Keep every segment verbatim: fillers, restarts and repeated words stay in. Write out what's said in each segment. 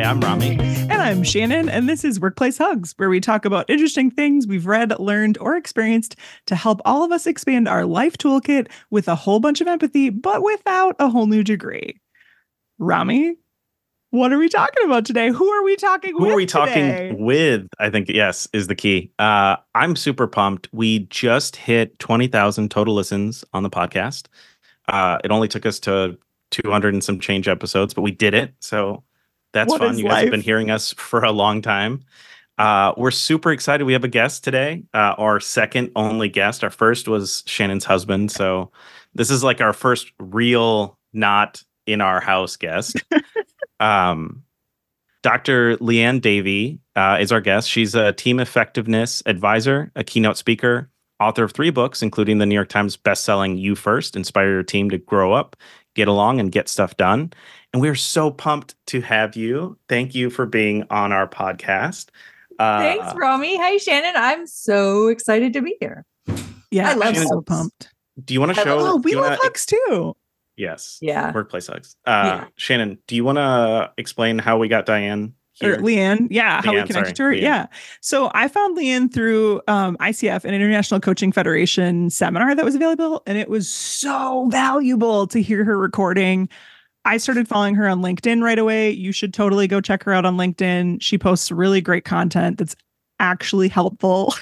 Hi, I'm Rami. And I'm Shannon, and this is Workplace Hugs, where we talk about interesting things we've read, learned, or experienced to help all of us expand our life toolkit with a whole bunch of empathy, but without a whole new degree. Rami, what are we talking about today? Who are we talking with Who are we talking today? with, I think, yes, is the key. Uh, I'm super pumped. We just hit twenty thousand total listens on the podcast. Uh, it only took us to two hundred and some change episodes, but we did it. So that's what fun. You guys life? have been hearing us for a long time. Uh, we're super excited. We have a guest today, uh, our second only guest. Our first was Shannon's husband. So this is like our first real not in our house guest. um, Doctor Liane Davey uh, is our guest. She's a team effectiveness advisor, a keynote speaker, author of three books, including the New York Times bestselling You First, Inspire Your Team to Grow Up, Get Along, and Get Stuff Done. And we're so pumped to have you. Thank you for being on our podcast. Uh, Thanks, Rami. Hi, Shannon. I'm so excited to be here. Yeah, I love Shannon, so pumped. Do you want to show? Love, oh, we love wanna, hugs too. Yes. Yeah. Workplace hugs. Uh, yeah. Shannon, do you want to explain how we got Diane? Or Liane, yeah, Liane, how we connected sorry, to her, Liane. yeah. So I found Liane through um, I C F, an International Coaching Federation seminar that was available, and it was so valuable to hear her recording. I started following her on LinkedIn right away. You should totally go check her out on LinkedIn. She posts really great content that's actually helpful.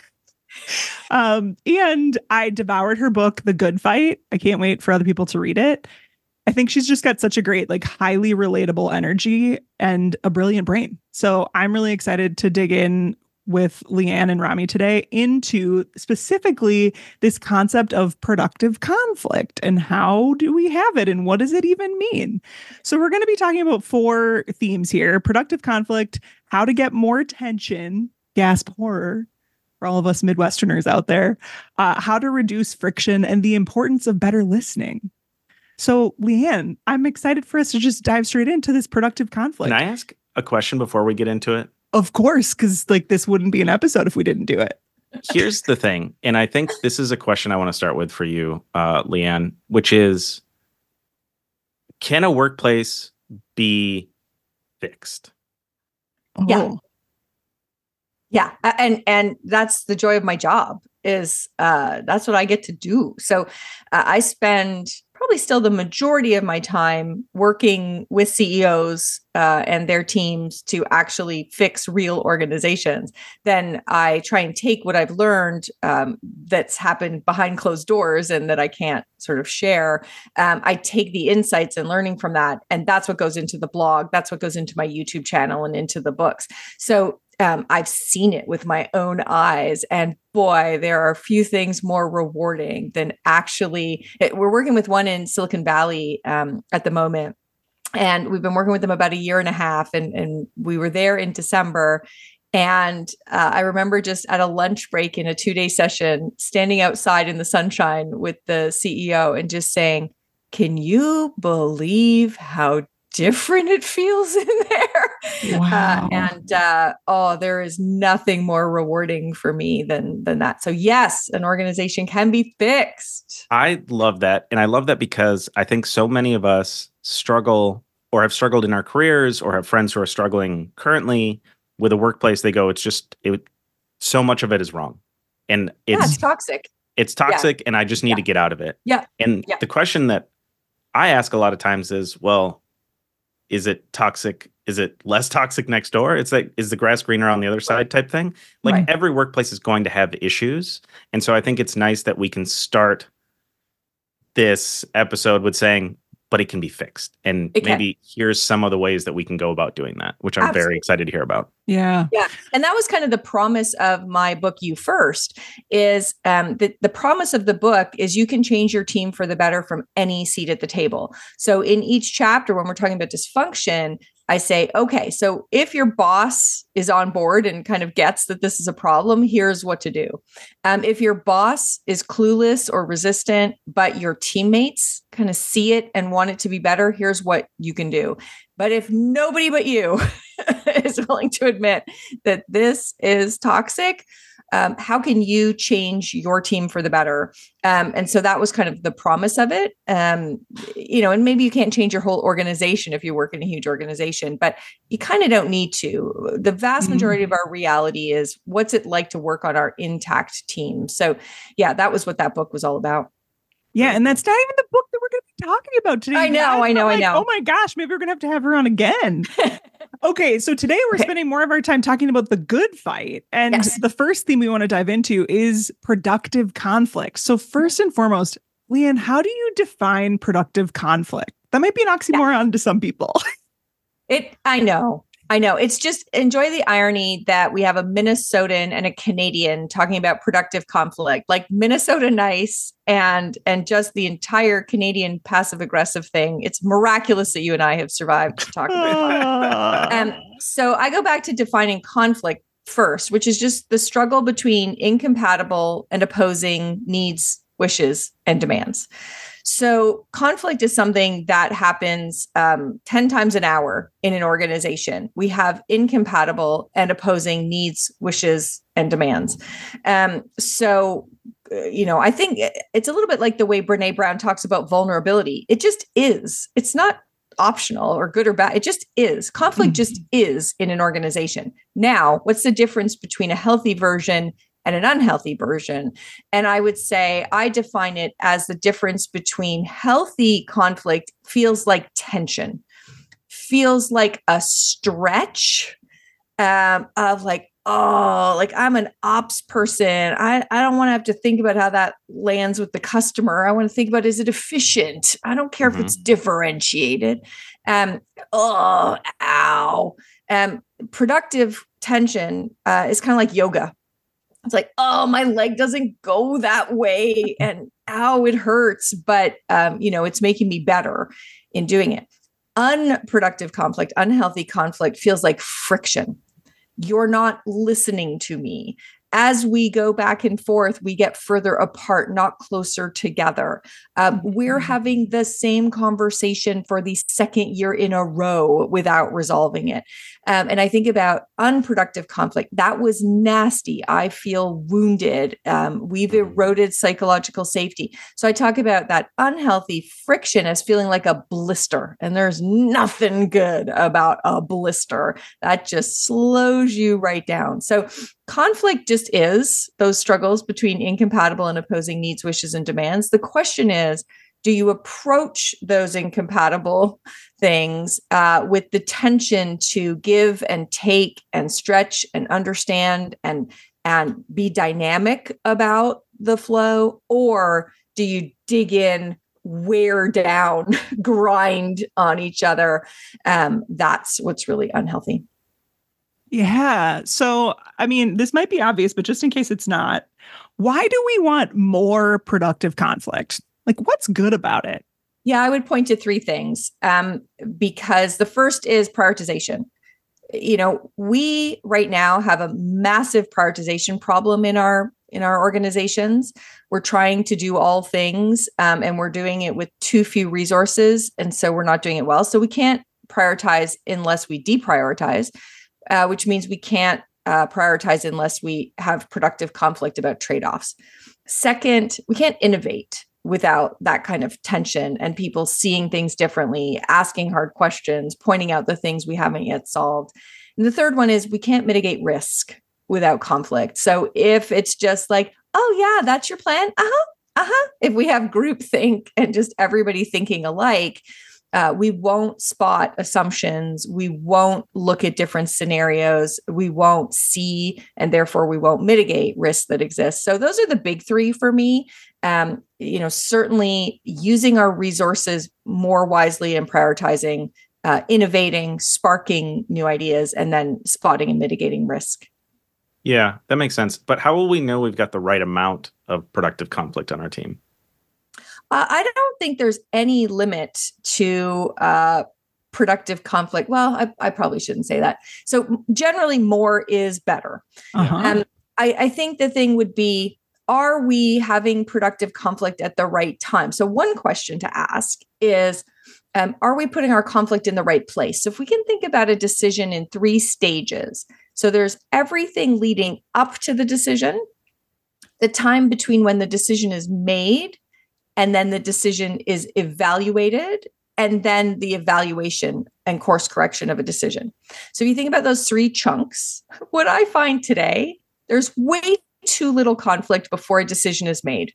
um, and I devoured her book, The Good Fight. I can't wait for other people to read it. I think she's just got such a great, like, highly relatable energy and a brilliant brain. So I'm really excited to dig in with Liane and Rami today into specifically this concept of productive conflict and how do we have it and what does it even mean? So we're going to be talking about four themes here: productive conflict, how to get more attention, gasp horror for all of us Midwesterners out there, uh, how to reduce friction, and the importance of better listening. So, Liane, I'm excited for us to just dive straight into this productive conflict. Can I ask a question before we get into it? Of course, because like this wouldn't be an episode if we didn't do it. Here's the thing, and I think this is a question I want to start with for you, uh, Liane, which is, can a workplace be fixed? Yeah. Oh. Yeah, and and that's the joy of my job is uh, that's what I get to do. So uh, I spend... probably still the majority of my time working with C E Os uh, and their teams to actually fix real organizations. Then I try and take what I've learned um, that's happened behind closed doors and that I can't sort of share. Um, I take the insights and learning from that. And that's what goes into the blog. That's what goes into my YouTube channel and into the books. So Um, I've seen it with my own eyes, and boy, there are few things more rewarding than actually, it, we're working with one in Silicon Valley um, at the moment, and we've been working with them about a year and a half, and, and we were there in December, and uh, I remember just at a lunch break in a two-day session, standing outside in the sunshine with the C E O and just saying, "Can you believe how different it feels in there?" Wow. Uh, and uh, oh, there is nothing more rewarding for me than than that. So yes, an organization can be fixed. I love that. And I love that because I think so many of us struggle or have struggled in our careers or have friends who are struggling currently with a workplace. They go, it's just, it, so much of it is wrong. And it's, yeah, it's toxic. It's toxic. Yeah. And I just need yeah. to get out of it. Yeah. And yeah. the question that I ask a lot of times is, well, is it toxic? Is it less toxic next door? It's like, is the grass greener on the other side type thing? Like right. every workplace is going to have issues. And so I think it's nice that we can start this episode with saying, but it can be fixed. And it maybe can. Here's some of the ways that we can go about doing that, which I'm Absolutely. very excited to hear about. Yeah. Yeah. And that was kind of the promise of my book, You First, is um, the, the promise of the book is you can change your team for the better from any seat at the table. So in each chapter, when we're talking about dysfunction, I say, okay, so if your boss is on board and kind of gets that this is a problem, here's what to do. Um, if your boss is clueless or resistant, but your teammates kind of see it and want it to be better, here's what you can do. But if nobody but you is willing to admit that this is toxic, um, how can you change your team for the better? Um, and so that was kind of the promise of it. Um, you know, and maybe you can't change your whole organization if you work in a huge organization, but you kind of don't need to. The vast mm-hmm. majority of our reality is what's it like to work on our intact team. So yeah, that was what that book was all about. Yeah. And that's not even the book that we're going to be talking about today. I know, I know, like, I know. Oh my gosh, maybe we're going to have to have her on again. Okay. So today we're okay. spending more of our time talking about the good fight. And yes. the first theme we want to dive into is productive conflict. So first and foremost, Liane, how do you define productive conflict? That might be an oxymoron yeah. to some people. It, I know. I know. It's just enjoy the irony that we have a Minnesotan and a Canadian talking about productive conflict, like Minnesota nice and and just the entire Canadian passive aggressive thing. It's miraculous that you and I have survived to talk about it. Um, so I go back to defining conflict first, which is just the struggle between incompatible and opposing needs, wishes, and demands. So conflict is something that happens um, ten times an hour in an organization. We have incompatible and opposing needs, wishes, and demands. Um, so, you know, I think it's a little bit like the way Brené Brown talks about vulnerability. It just is. It's not optional or good or bad. It just is. Conflict mm-hmm. just is in an organization. Now, what's the difference between a healthy version and an unhealthy version? And I would say I define it as the difference between healthy conflict feels like tension, feels like a stretch um, of like, oh, like I'm an ops person. I, I don't want to have to think about how that lands with the customer. I want to think about, is it efficient? I don't care mm-hmm. if it's differentiated. Um, oh, ow. Um, productive tension uh, is kind of like yoga. It's like, oh, my leg doesn't go that way and ow, it hurts. But, um, you know, it's making me better in doing it. Unproductive conflict, unhealthy conflict feels like friction. You're not listening to me. As we go back and forth, we get further apart, not closer together. Um, we're having the same conversation for the second year in a row without resolving it. Um, and I think about unproductive conflict. That was nasty. I feel wounded. Um, we've eroded psychological safety. So I talk about that unhealthy friction as feeling like a blister. And there's nothing good about a blister. That just slows you right down. So conflict just is those struggles between incompatible and opposing needs, wishes, and demands. The question is, do you approach those incompatible things uh, with the tension to give and take and stretch and understand and and be dynamic about the flow? Or do you dig in, wear down, grind on each other? Um, that's what's really unhealthy. Yeah. So, I mean, this might be obvious, but just in case it's not, why do we want more productive conflict? Like, what's good about it? Yeah, I would point to three things, um, because the first is prioritization. You know, we right now have a massive prioritization problem in our in our organizations. We're trying to do all things, um, and we're doing it with too few resources, and so we're not doing it well. So we can't prioritize unless we deprioritize. Uh, which means we can't uh, prioritize unless we have productive conflict about trade-offs. Second, we can't innovate without that kind of tension and people seeing things differently, asking hard questions, pointing out the things we haven't yet solved. And the third one is we can't mitigate risk without conflict. So if it's just like, oh yeah, that's your plan. Uh-huh, uh-huh. If we have groupthink and just everybody thinking alike, Uh, we won't spot assumptions. We won't look at different scenarios. We won't see, and therefore we won't mitigate risks that exist. So those are the big three for me. Um, you know, certainly using our resources more wisely and prioritizing, uh, innovating, sparking new ideas, and then spotting and mitigating risk. Yeah, that makes sense. But how will we know we've got the right amount of productive conflict on our team? Uh, I don't think there's any limit to uh, productive conflict. Well, I, I probably shouldn't say that. So generally, more is better. Uh-huh. Um, I, I think the thing would be, are we having productive conflict at the right time? So one question to ask is, um, are we putting our conflict in the right place? So if we can think about a decision in three stages. So there's everything leading up to the decision, the time between when the decision is made and then the decision is evaluated, and then the evaluation and course correction of a decision. So if you think about those three chunks, what I find today, there's way too little conflict before a decision is made.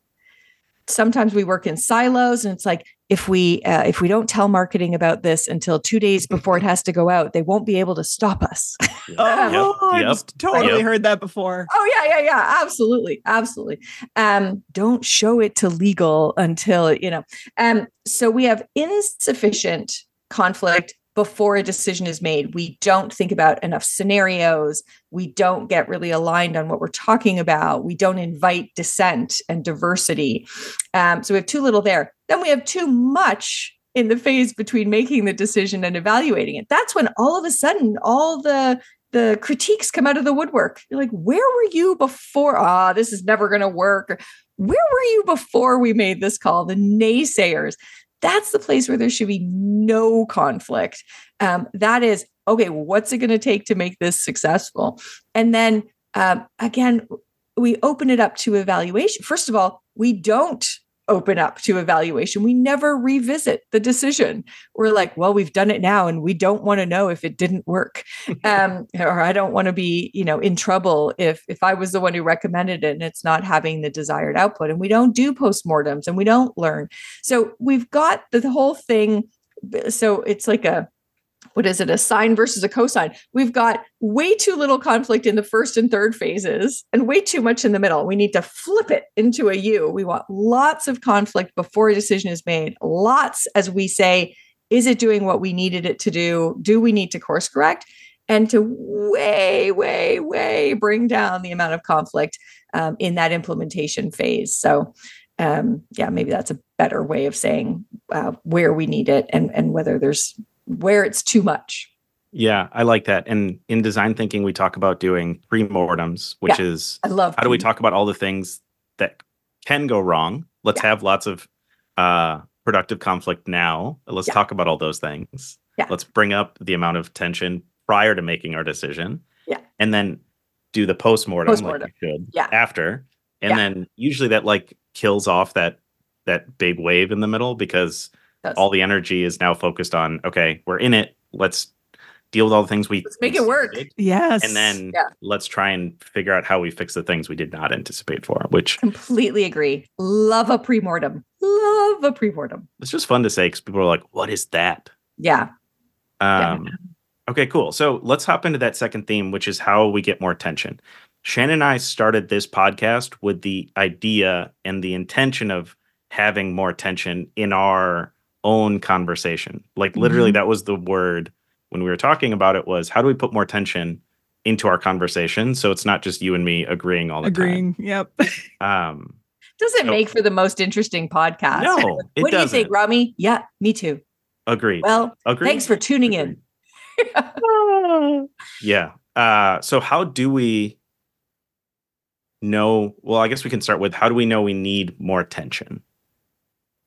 Sometimes we work in silos, and it's like, if we uh, if we don't tell marketing about this until two days before it has to go out, they won't be able to stop us. oh, yep, yep, I've totally yep. heard that before. Oh yeah, yeah, yeah, absolutely, absolutely. Um, don't show it to legal until you know. Um, so we have insufficient conflict before a decision is made. We don't think about enough scenarios. We don't get really aligned on what we're talking about. We don't invite dissent and diversity. Um, so we have too little there. Then we have too much in the phase between making the decision and evaluating it. That's when all of a sudden, all the the critiques come out of the woodwork. You're like, where were you before? Ah, oh, this is never going to work. Or, where were you before we made this call? The naysayers. That's the place where there should be no conflict. Um, that is, okay, what's it going to take to make this successful? And then um, again, we open it up to evaluation. First of all, we don't open up to evaluation. We never revisit the decision. We're like, well, we've done it now, and we don't want to know if it didn't work. Um, or I don't want to be, you know, in trouble if, if I was the one who recommended it and it's not having the desired output. And we don't do postmortems, and we don't learn. So we've got the whole thing. So it's like a, what is it? A sine versus a cosine. We've got way too little conflict in the first and third phases and way too much in the middle. We need to flip it into a U. We want lots of conflict before a decision is made. Lots, as we say, is it doing what we needed it to do? Do we need to course correct? And to way, way, way bring down the amount of conflict um, in that implementation phase. So um, yeah, maybe that's a better way of saying uh, where we need it and, and whether there's where it's too much. Yeah, I like that. And in design thinking, we talk about doing pre-mortems, which yeah, is I love how do we talk about all the things that can go wrong? Let's yeah. have lots of uh, productive conflict now. Let's yeah. talk about all those things. Yeah. Let's bring up the amount of tension prior to making our decision. Yeah. And then do the post-mortem, post-mortem. like you should yeah. after. And yeah. then usually that like kills off that that big wave in the middle, because Does. all the energy is now focused on, okay, we're in it. Let's deal with all the things we Let's make it work. Yes. And then yeah. let's try and figure out how we fix the things we did not anticipate for, which completely agree. Love a premortem. Love a premortem. It's just fun to say, because people are like, what is that? Yeah. Um, yeah. Okay, cool. So let's hop into that second theme, which is how we get more tension. Shannon and I started this podcast with the idea and the intention of having more tension in our own conversation. Like literally mm-hmm. that was the word when we were talking about it, was how do we put more tension into our conversation? So it's not just you and me agreeing all the agreeing, time. Yep. Um, doesn't so, make for the most interesting podcast. No, it What doesn't. do you think, Rami? Yeah, me too. Agreed. Well, Agreed. thanks for tuning Agreed. in. yeah. Uh, so how do we know? Well, I guess we can start with, how do we know we need more tension?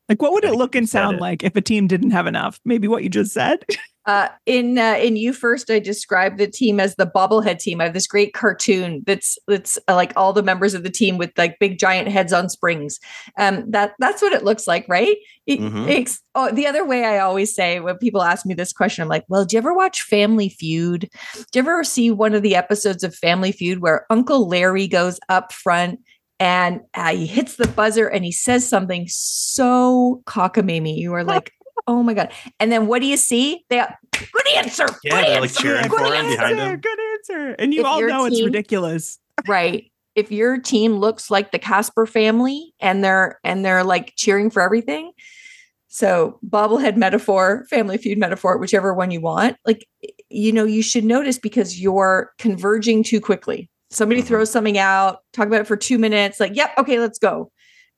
Like, what would it look and sound like if a team didn't have enough? Maybe what you just said. Uh, in uh, in You First, I described the team as the bobblehead team. I have this great cartoon that's that's uh, like all the members of the team with like big giant heads on springs. Um, that that's what it looks like, right? It, mm-hmm. it's, oh, the other way I always say when people ask me this question, I'm like, well, do you ever watch Family Feud? Do you ever see one of the episodes of Family Feud where Uncle Larry goes up front and uh, he hits the buzzer and he says something so cockamamie? You are like, oh my God. And then what do you see? They are, good answer. Yeah, good answer, like cheering good, for him answer behind him. Good answer. And you if all know team, it's ridiculous. Right. If your team looks like the Casper family and they're, and they're like cheering for everything. So bobblehead metaphor, Family Feud metaphor, whichever one you want, like, you know, you should notice because you're converging too quickly. Somebody throws something out, talk about it for two minutes, like, yep, okay, let's go.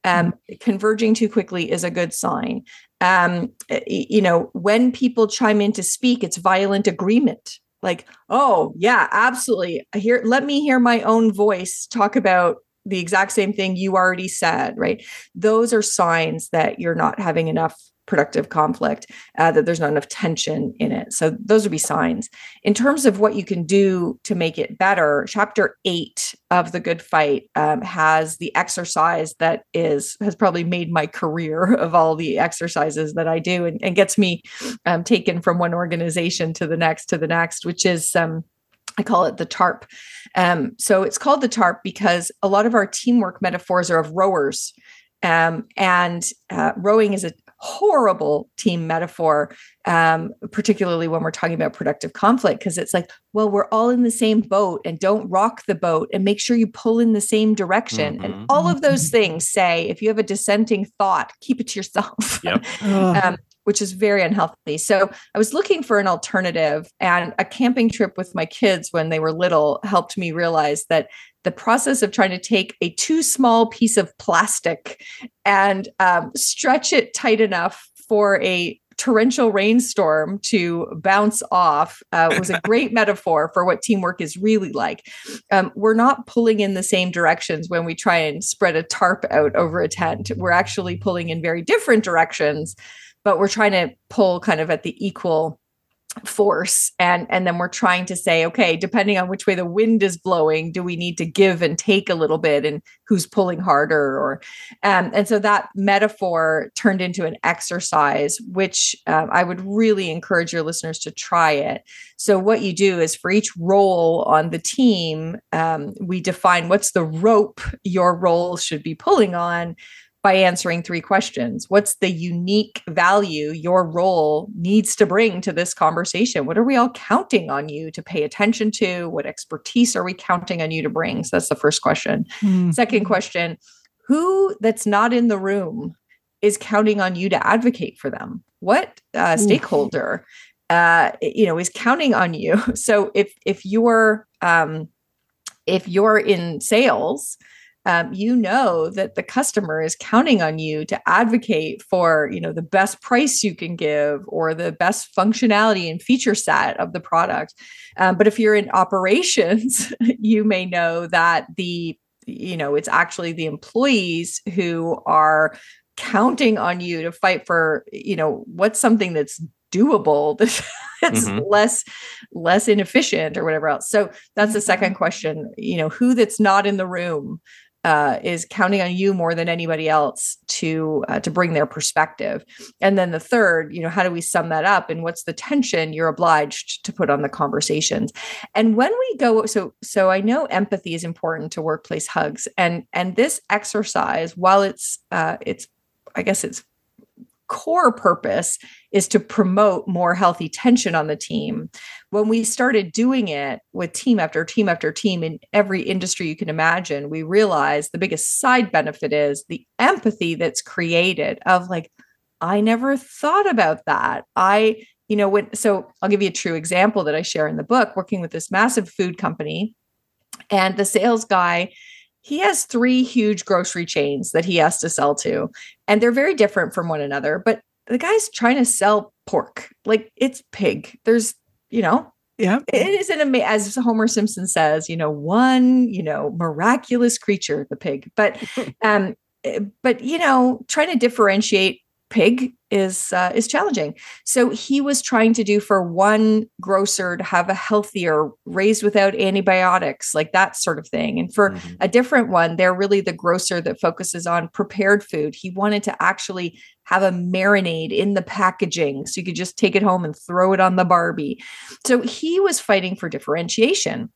Um, converging too quickly is a good sign. Um, you know, when people chime in to speak, it's violent agreement. Like, oh, yeah, absolutely. I hear, let me hear my own voice talk about the exact same thing you already said, right? Those are signs that you're not having enough productive conflict, uh, that there's not enough tension in it. So those would be signs. In terms of what you can do to make it better, chapter eight of The Good Fight um, has the exercise that is has probably made my career of all the exercises that I do, and, and gets me um, taken from one organization to the next to the next, which is um, I call it the TARP. Um, so it's called the TARP because a lot of our teamwork metaphors are of rowers. Um, and uh, rowing is a horrible team metaphor, um, particularly when we're talking about productive conflict, because it's like, well, we're all in the same boat, and don't rock the boat, and make sure you pull in the same direction. Mm-hmm. And all of those things say, if you have a dissenting thought, keep it to yourself. Yep. um, which is very unhealthy. So I was looking for an alternative, and a camping trip with my kids when they were little helped me realize that the process of trying to take a too small piece of plastic and um, stretch it tight enough for a torrential rainstorm to bounce off uh, was a great metaphor for what teamwork is really like. Um, we're not pulling in the same directions when we try and spread a tarp out over a tent. We're actually pulling in very different directions, but we're trying to pull kind of at the equal force. And, and then we're trying to say, okay, depending on which way the wind is blowing, do we need to give and take a little bit, and who's pulling harder? Or, um, and so that metaphor turned into an exercise, which um, I would really encourage your listeners to try it. So what you do is, for each role on the team, um, we define what's the rope your role should be pulling on, by answering three questions. What's the unique value your role needs to bring to this conversation? What are we all counting on you to pay attention to? What expertise are we counting on you to bring? So that's the first question. Mm. Second question, who that's not in the room is counting on you to advocate for them? What uh, stakeholder, uh, you know, is counting on you? So if, if you're, um, if you're in sales, Um, you know that the customer is counting on you to advocate for, you know, the best price you can give, or the best functionality and feature set of the product. Um, but if you're in operations, you may know that the, you know, it's actually the employees who are counting on you to fight for, you know, what's something that's doable, that's mm-hmm. less less inefficient, or whatever else. So that's the second question. You know, who that's not in the room Uh, is counting on you more than anybody else to uh, to bring their perspective. And then the third, you know, how do we sum that up, and what's the tension you're obliged to put on the conversations? And when we go, so so I know empathy is important to workplace hugs, and and this exercise, while it's uh, it's I guess its core purpose is to promote more healthy tension on the team. When we started doing it with team after team after team in every industry you can imagine, we realized the biggest side benefit is the empathy that's created of like, I never thought about that. I, you know, when, so I'll give you a true example that I share in the book, working with this massive food company, and the sales guy, he has three huge grocery chains that he has to sell to, and they're very different from one another, but the guy's trying to sell pork. Like, it's pig. There's, you know, yeah, it is an amazing, as Homer Simpson says, you know, one, you know, miraculous creature, the pig, but, um, but, you know, trying to differentiate pig is, uh, is challenging. So he was trying to do for one grocer to have a healthier, raised without antibiotics, like that sort of thing. And for mm-hmm. a different one, they're really the grocer that focuses on prepared food. He wanted to actually have a marinade in the packaging, so you could just take it home and throw it on the Barbie. So he was fighting for differentiation.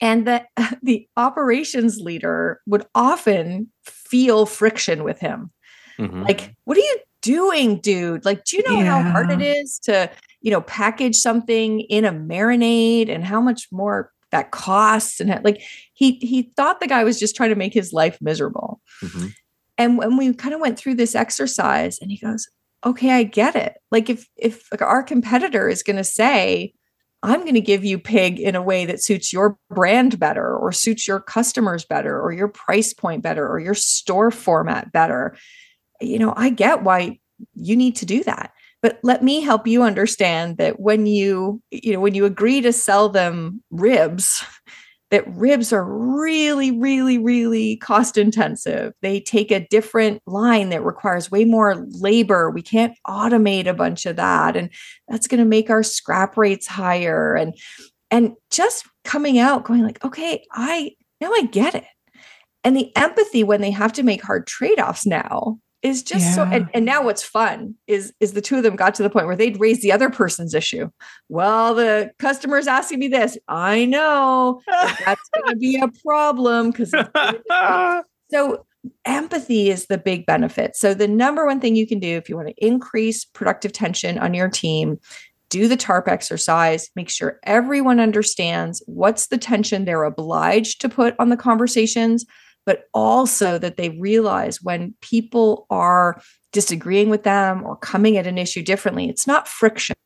And the, the operations leader would often feel friction with him. Mm-hmm. Like, what are you doing, dude? Like, do you know yeah. how hard it is to, you know, package something in a marinade, and how much more that costs? And how, like, he, he thought the guy was just trying to make his life miserable. Mm-hmm. And when we kind of went through this exercise, and he goes, okay, I get it. Like, if, if like our competitor is going to say, I'm going to give you pig in a way that suits your brand better, or suits your customers better, or your price point better, or your store format better, you know, I get why you need to do that, but let me help you understand that when you, you know, when you agree to sell them ribs, that ribs are really, really, really cost intensive. They take a different line that requires way more labor. We can't automate a bunch of that. And that's going to make our scrap rates higher. And, and just coming out going like, okay, I now I get it. And the empathy when they have to make hard trade-offs now is just yeah. so, and, and now what's fun is, is the two of them got to the point where they'd raise the other person's issue. Well, the customer's asking me this. I know that's going to be a problem because. So empathy is the big benefit. So the number one thing you can do if you want to increase productive tension on your team, do the TARP exercise, make sure everyone understands what's the tension they're obliged to put on the conversations, but also that they realize when people are disagreeing with them or coming at an issue differently, it's not friction.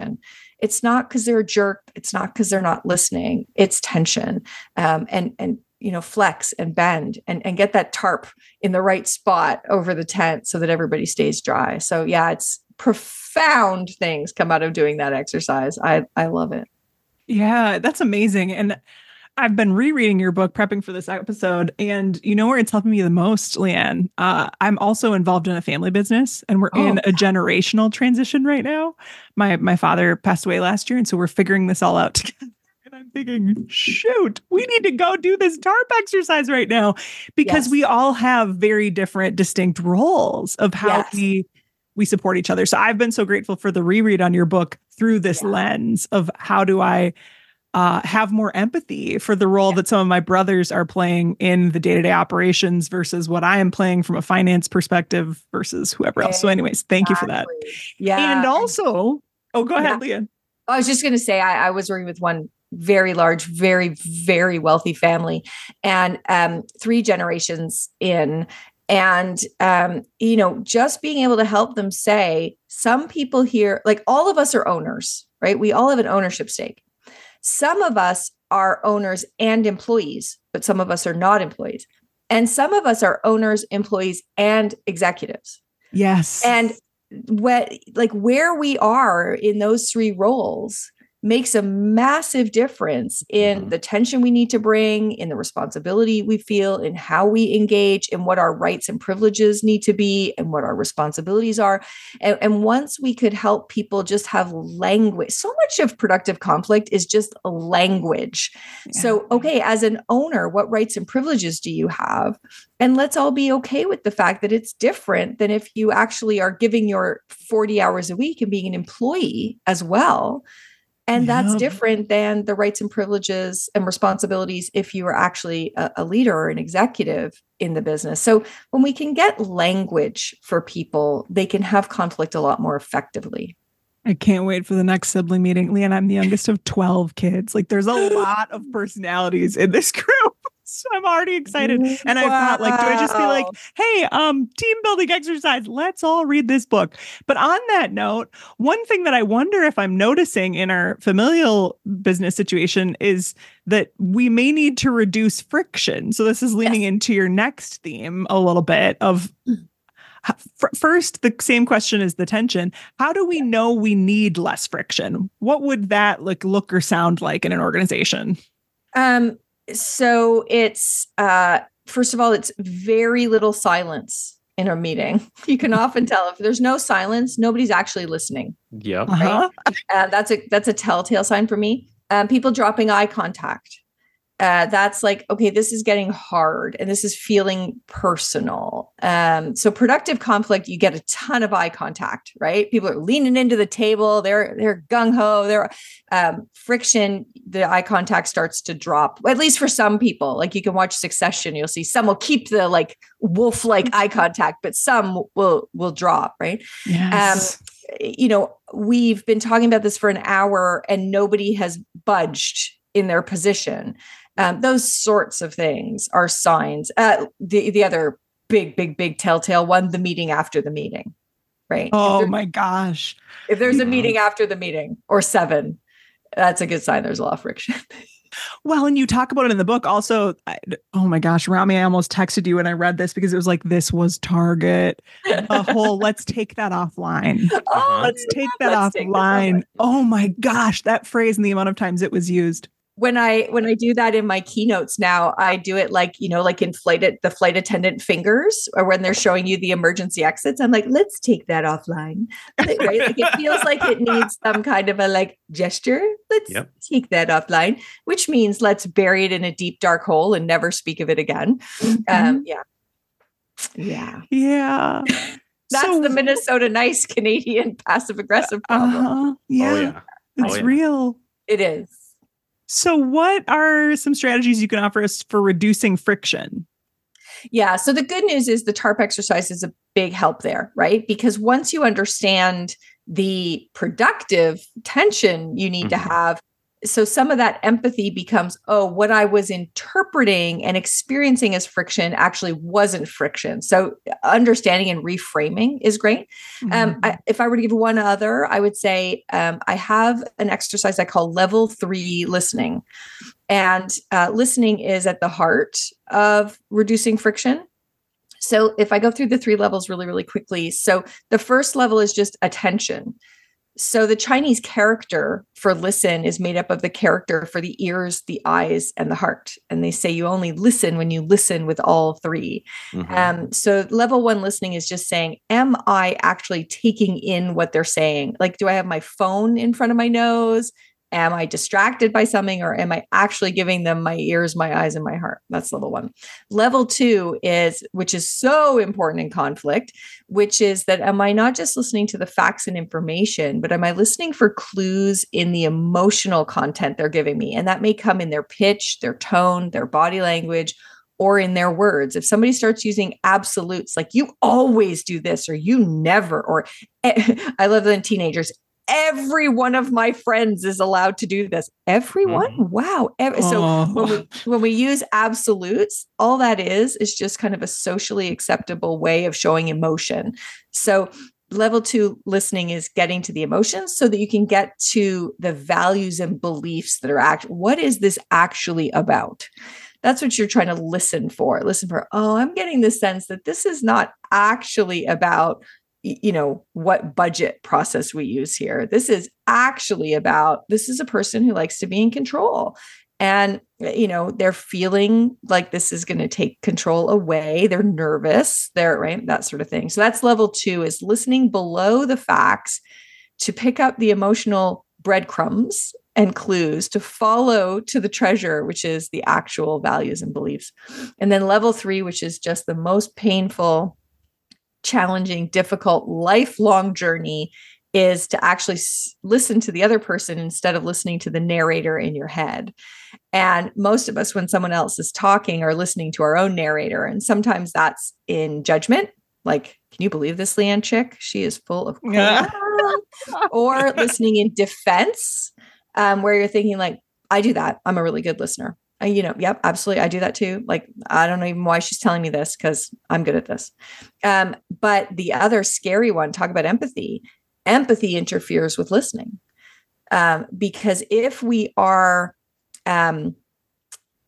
It's not because they're a jerk. It's not because they're not listening. It's tension. Um, and, and, you know, flex and bend and, and get that TARP in the right spot over the tent so that everybody stays dry. So yeah, it's profound things come out of doing that exercise. I, I love it. Yeah, that's amazing. And I've been rereading your book, prepping for this episode, and you know where it's helping me the most, Liane? Uh, I'm also involved in a family business, and we're oh. in a generational transition right now. My my father passed away last year, and so we're figuring this all out together. And I'm thinking, shoot, we need to go do this TARP exercise right now, because yes. we all have very different, distinct roles of how yes. we we support each other. So I've been so grateful for the reread on your book through this yeah. lens of how do I Uh, have more empathy for the role yeah. that some of my brothers are playing in the day-to-day operations versus what I am playing from a finance perspective versus whoever else. So anyways, thank exactly. you for that. Yeah. And also, oh, go ahead, yeah. Liane. I was just going to say, I, I was working with one very large, very, very wealthy family and um, three generations in. And, um, you know, just being able to help them say, some people here, like all of us are owners, right? We all have an ownership stake. Some of us are owners and employees, but some of us are not employees. And some of us are owners, employees, and executives. Yes. And what, like where we are in those three roles makes a massive difference in mm-hmm. the tension we need to bring, in the responsibility we feel, in how we engage, in what our rights and privileges need to be, and what our responsibilities are. And, and once we could help people just have language, so much of productive conflict is just language. Yeah. So, okay, as an owner, what rights and privileges do you have? And let's all be okay with the fact that it's different than if you actually are giving your forty hours a week and being an employee as well. And yeah. that's different than the rights and privileges and responsibilities if you are actually a, a leader or an executive in the business. So when we can get language for people, they can have conflict a lot more effectively. I can't wait for the next sibling meeting. Liane, I'm the youngest of twelve kids. Like there's a lot of personalities in this group. So I'm already excited. And wow. I thought, like, do I just be like, hey, um, team building exercise, let's all read this book. But on that note, one thing that I wonder if I'm noticing in our familial business situation is that we may need to reduce friction. So this is leaning yes. into your next theme a little bit of first, the same question is the tension. How do we know we need less friction? What would that look, look or sound like in an organization? Um. So it's, uh, first of all, it's very little silence in a meeting. You can often tell if there's no silence, nobody's actually listening. Yeah. Uh-huh. Right? Uh, that's a, that's a telltale sign for me. Um, people dropping eye contact. Uh, that's like, okay, this is getting hard and this is feeling personal. Um, so productive conflict, you get a ton of eye contact, right? People are leaning into the table. They're, they're gung-ho. They're um, friction. The eye contact starts to drop, at least for some people. Like you can watch Succession. You'll see some will keep the like wolf-like eye contact, but some will, will drop, right? Yes. Um, you know, we've been talking about this for an hour and nobody has budged in their position. Um, those sorts of things are signs. Uh, the, the other big, big, big telltale one, the meeting after the meeting, right? Oh there, my gosh. If there's a meeting after the meeting or seven, that's a good sign there's a lot of friction. Well, and you talk about it in the book also. I, oh my gosh, Rami, I almost texted you when I read this because it was like, this was Target. A whole, let's take that offline. Oh, let's take that let's offline. Take offline. Oh my gosh, that phrase and the amount of times it was used. when I, when I do that in my keynotes now, I do it like, you know, like inflated the flight attendant fingers, or when they're showing you the emergency exits, I'm like, let's take that offline. Right? Like it feels like it needs some kind of a like gesture. Let's yep. take that offline, which means let's bury it in a deep, dark hole and never speak of it again. Mm-hmm. Um, yeah. Yeah. Yeah. That's so, the Minnesota nice Canadian passive aggressive problem. Uh, yeah. Oh, yeah. It's oh, yeah. real. It is. So what are some strategies you can offer us for reducing friction? Yeah. So the good news is the TARP exercise is a big help there, right? Because once you understand the productive tension you need mm-hmm. to have, so some of that empathy becomes, oh, what I was interpreting and experiencing as friction actually wasn't friction. So understanding and reframing is great. Mm-hmm. Um, I, if I were to give one other, I would say um, I have an exercise I call Level Three Listening. And uh, listening is at the heart of reducing friction. So if I go through the three levels really, really quickly. So the first level is just attention. So the Chinese character for listen is made up of the character for the ears, the eyes, and the heart. And they say you only listen when you listen with all three. Mm-hmm. Um, so level one listening is just saying, am I actually taking in what they're saying? Like, do I have my phone in front of my nose? Am I distracted by something, or am I actually giving them my ears, my eyes, and my heart? That's level one. Level two is, which is so important in conflict, which is that am I not just listening to the facts and information, but am I listening for clues in the emotional content they're giving me? And that may come in their pitch, their tone, their body language, or in their words. If somebody starts using absolutes, like you always do this, or you never, or I love that in teenagers, every one of my friends is allowed to do this. Everyone? Mm. Wow. Every, so oh. when we, when we use absolutes, all that is, is just kind of a socially acceptable way of showing emotion. So level two listening is getting to the emotions so that you can get to the values and beliefs that are act. What is this actually about? That's what you're trying to listen for. Listen for, oh, I'm getting the sense that this is not actually about, you know, what budget process we use here. This is actually about, this is a person who likes to be in control, and, you know, they're feeling like this is going to take control away. They're nervous. They're right. That sort of thing. So that's level two, is listening below the facts to pick up the emotional breadcrumbs and clues to follow to the treasure, which is the actual values and beliefs. And then level three, which is just the most painful, challenging, difficult, lifelong journey, is to actually s- listen to the other person instead of listening to the narrator in your head. And most of us, when someone else is talking, are listening to our own narrator. And sometimes that's in judgment. Like, can you believe this Liane chick? She is full of crap. Yeah. Or listening in defense, um, where you're thinking like, I do that. I'm a really good listener. I, you know, yep, absolutely. I do that too. Like, I don't know even why she's telling me this, because I'm good at this. Um, but the other scary one, talk about empathy. Empathy interferes with listening. Um, because if we are um,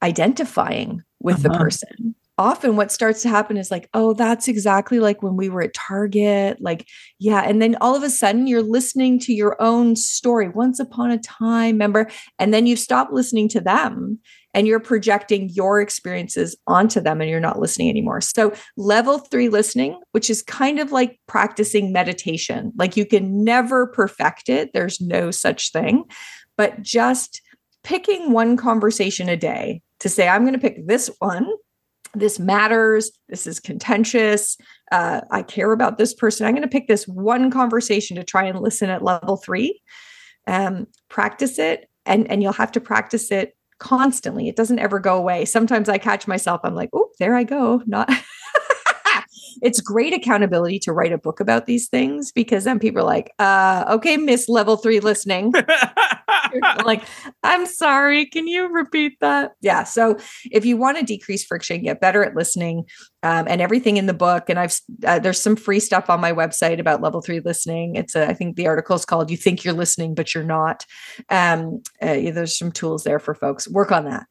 identifying with uh-huh. the person, often what starts to happen is like, oh, that's exactly like when we were at Target. Like, yeah. And then all of a sudden you're listening to your own story. Once upon a time, remember? And then you stop listening to them, and you're projecting your experiences onto them, and you're not listening anymore. So level three listening, which is kind of like practicing meditation. Like, you can never perfect it. There's no such thing, but just picking one conversation a day to say, I'm going to pick this one. This matters. This is contentious. Uh, I care about this person. I'm going to pick this one conversation to try and listen at level three, um, practice it. And, and you'll have to practice it constantly. It doesn't ever go away. Sometimes I catch myself. I'm like, oh, there I go. Not. It's great accountability to write a book about these things, because then people are like, uh, okay, Miss Level Three Listening. Like, I'm sorry, can you repeat that? Yeah. So if you want to decrease friction, get better at listening, um, and everything in the book. And I've, uh, there's some free stuff on my website about level three listening. It's a, I think the article is called, You Think You're Listening, But You're Not. Um, uh, yeah, there's some tools there for folks. Work on that.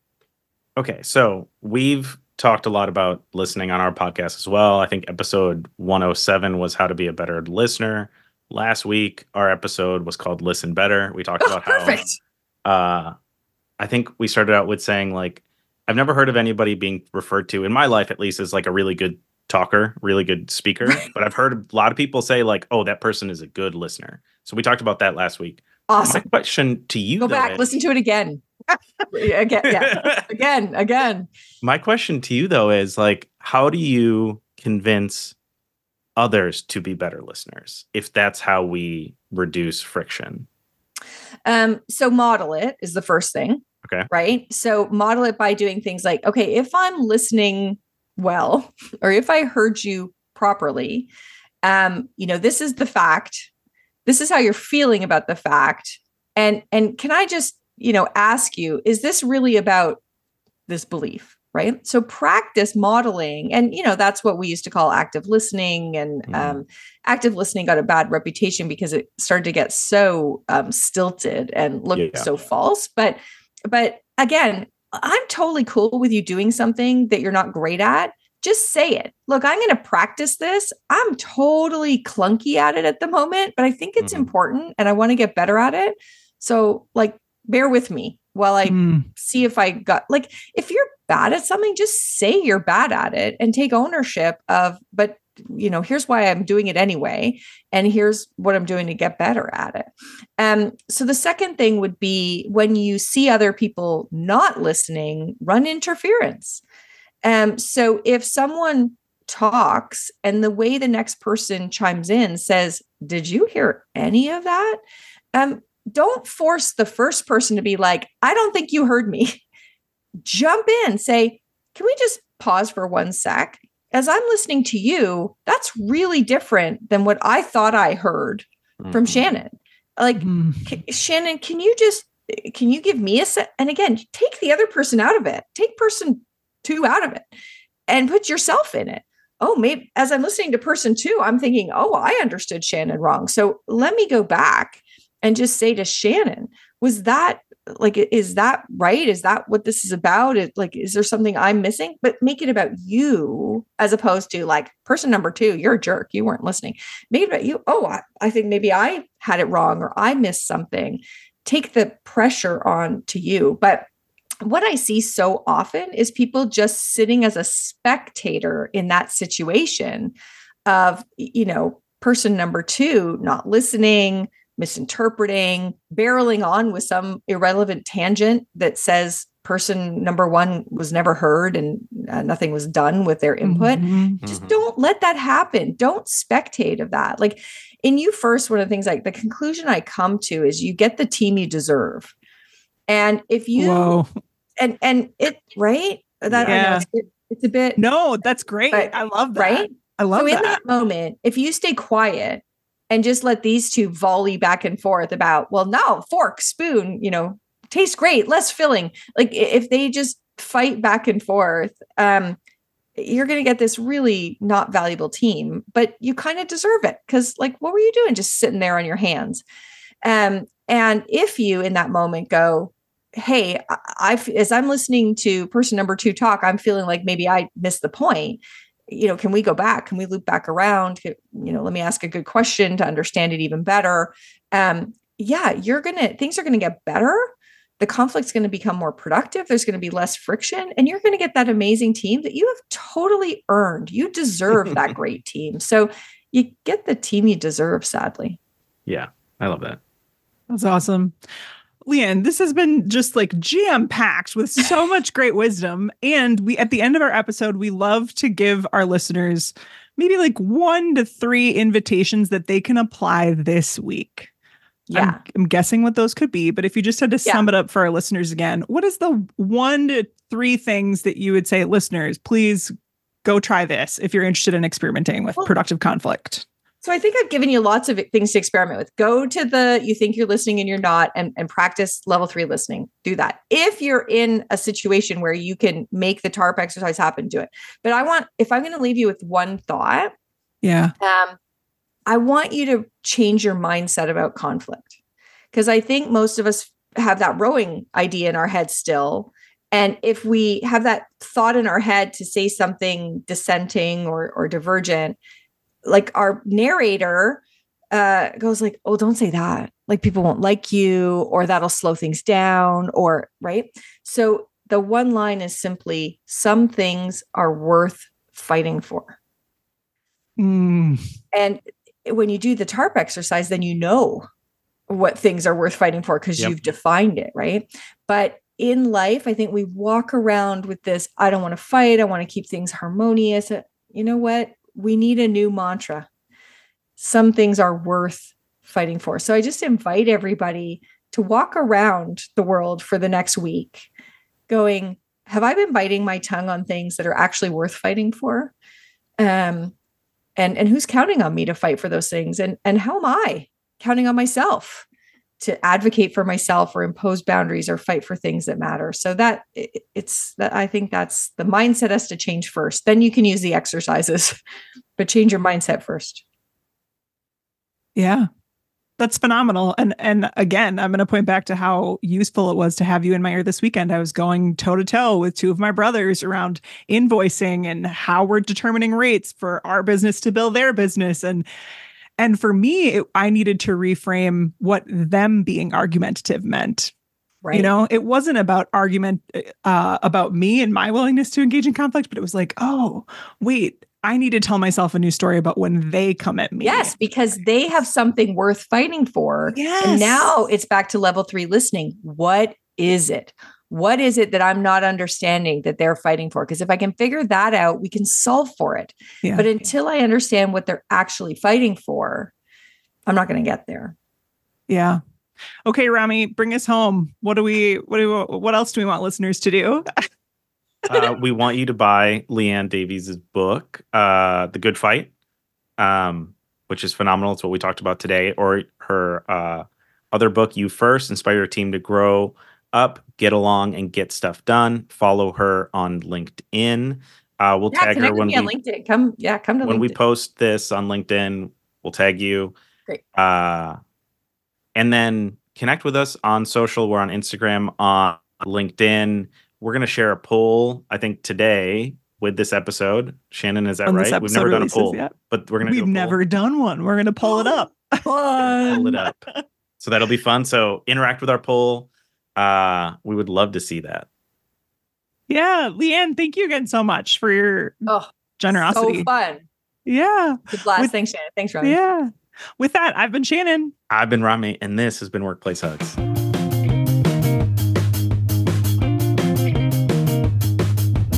Okay. So we've talked a lot about listening on our podcast as well. I think episode one oh seven was how to be a better listener. Last week, our episode was called Listen Better. We talked oh, about perfect. how uh, I think we started out with saying, like, I've never heard of anybody being referred to in my life, at least, as like a really good talker, really good speaker. But I've heard a lot of people say, like, oh, that person is a good listener. So we talked about that last week. Awesome. My question to you. Go though, back, Ed, listen to it again. again, yeah. again, again. My question to you, though, is like, how do you convince others to be better listeners if that's how we reduce friction? Um, so model it is the first thing. Okay. Right. So model it by doing things like, okay, if I'm listening well, or if I heard you properly, um, you know, this is the fact, this is how you're feeling about the fact. And, and can I just, you know, ask you, is this really about this belief? Right. So practice modeling. And, you know, that's what we used to call active listening. And mm. um, active listening got a bad reputation because it started to get so um, stilted and looked yeah, yeah. so false. But But again, I'm totally cool with you doing something that you're not great at. Just say it. Look, I'm going to practice this. I'm totally clunky at it at the moment, but I think it's mm-hmm. important and I want to get better at it. So like, bear with me while I mm. see if I got, like, if you're bad at something, just say you're bad at it and take ownership of, but you know, here's why I'm doing it anyway. And here's what I'm doing to get better at it. Um, so the second thing would be when you see other people not listening, run interference. Um, so if someone talks and the way the next person chimes in says, did you hear any of that? Um, don't force the first person to be like, I don't think you heard me. Jump in, say, can we just pause for one sec? As I'm listening to you, that's really different than what I thought I heard mm-hmm. from Shannon. Like, mm-hmm. can, Shannon, can you just, can you give me a set? And again, take the other person out of it. Take person two out of it and put yourself in it. Oh, maybe as I'm listening to person two, I'm thinking, oh, I understood Shannon wrong. So let me go back and just say to Shannon, was that like, is that right? Is that what this is about? Is, like, is there something I'm missing? But make it about you as opposed to like person number two, you're a jerk. You weren't listening. Make it about you. Oh, I, I think maybe I had it wrong or I missed something. Take the pressure on to you. But what I see so often is people just sitting as a spectator in that situation of, you know, person number two, not listening, misinterpreting, barreling on with some irrelevant tangent that says person number one was never heard and uh, nothing was done with their input. Mm-hmm. Just mm-hmm. don't let that happen. Don't spectate of that. Like in you first, one of the things like the conclusion I come to is you get the team you deserve. And if you, Whoa. and, and it, right. That yeah. I know, it's, it, it's a bit. No, that's great. But, I love that. Right. I love so that. So in that moment, if you stay quiet, and just let these two volley back and forth about, well, no, fork, spoon, you know, tastes great, less filling. Like if they just fight back and forth, um, you're going to get this really not valuable team, but you kind of deserve it. Cause like, what were you doing? Just sitting there on your hands. Um, and if you, in that moment go, hey, I, I as I'm listening to person number two talk, I'm feeling like maybe I missed the point. You know, can we go back? Can we loop back around? You know, let me ask a good question to understand it even better. Um, yeah, you're going to, things are going to get better. The conflict's going to become more productive. There's going to be less friction and you're going to get that amazing team that you have totally earned. You deserve that great team. So you get the team you deserve, sadly. Yeah. I love that. That's awesome. Liane, this has been just like jam-packed with so much great wisdom. And we, at the end of our episode, we love to give our listeners maybe like one to three invitations that they can apply this week. Yeah. I'm, I'm guessing what those could be, but if you just had to yeah. sum it up for our listeners again, what is the one to three things that you would say, listeners, please go try this if you're interested in experimenting with well, productive conflict? So I think I've given you lots of things to experiment with. Go to the, you think you're listening and you're not, and, and practice level three listening. Do that. If you're in a situation where you can make the TARP exercise happen, do it. But I want, if I'm going to leave you with one thought, yeah, um, I want you to change your mindset about conflict. Because I think most of us have that rowing idea in our head still. And if we have that thought in our head to say something dissenting or, or divergent, like our narrator uh, goes like, oh, don't say that. Like people won't like you, or that'll slow things down, or right. So the one line is simply, some things are worth fighting for. Mm. And when you do the TARP exercise, then you know what things are worth fighting for because yep. you've defined it, right? But in life, I think we walk around with this, I don't want to fight. I want to keep things harmonious. You know what? We need a new mantra. Some things are worth fighting for. So I just invite everybody to walk around the world for the next week going, have I been biting my tongue on things that are actually worth fighting for? Um, and, and who's counting on me to fight for those things? And, and how am I counting on myself to advocate for myself or impose boundaries or fight for things that matter? So that it's, that I think that's the mindset has to change first. Then you can use the exercises, but change your mindset first. Yeah. That's phenomenal. And and again, I'm going to point back to how useful it was to have you in my ear this weekend. I was going toe to toe with two of my brothers around invoicing and how we're determining rates for our business to bill their business. And and for me, it, I needed to reframe what them being argumentative meant. Right. You know, it wasn't about argument uh, about me and my willingness to engage in conflict, but it was like, oh, wait, I need to tell myself a new story about when they come at me. Yes, because they have something worth fighting for. Yes. And now it's back to level three listening. What is it? What is it that I'm not understanding that they're fighting for? Because if I can figure that out, we can solve for it. Yeah. But until I understand what they're actually fighting for, I'm not going to get there. Yeah. Okay, Rami, bring us home. What do we, what do we, what else do we want listeners to do? uh, we want you to buy Liane Davies' book, uh, The Good Fight, um, which is phenomenal. It's what we talked about today. Or her uh, other book, You First, Inspire Your Team to Grow Up, Get Along, and Get Stuff Done. Follow her on LinkedIn. Uh, we'll yeah, tag her when we, on LinkedIn. Come, yeah, come to when LinkedIn. We post this on LinkedIn. We'll tag you. Great. Uh, and then connect with us on social. We're on Instagram, on LinkedIn. We're going to share a poll, I think, today with this episode. Shannon, is that on right? We've never done a poll, yet. But we're going to We've do a never poll. done one. We're going to pull it up. pull it up. So that'll be fun. So interact with our poll. Uh, we would love to see that. Yeah. Liane, thank you again so much for your oh, generosity. So fun. Yeah. It's a blast. With, Thanks, Shannon. Thanks, Rami. Yeah. With that, I've been Shannon. I've been Rami, and this has been Workplace Hugs.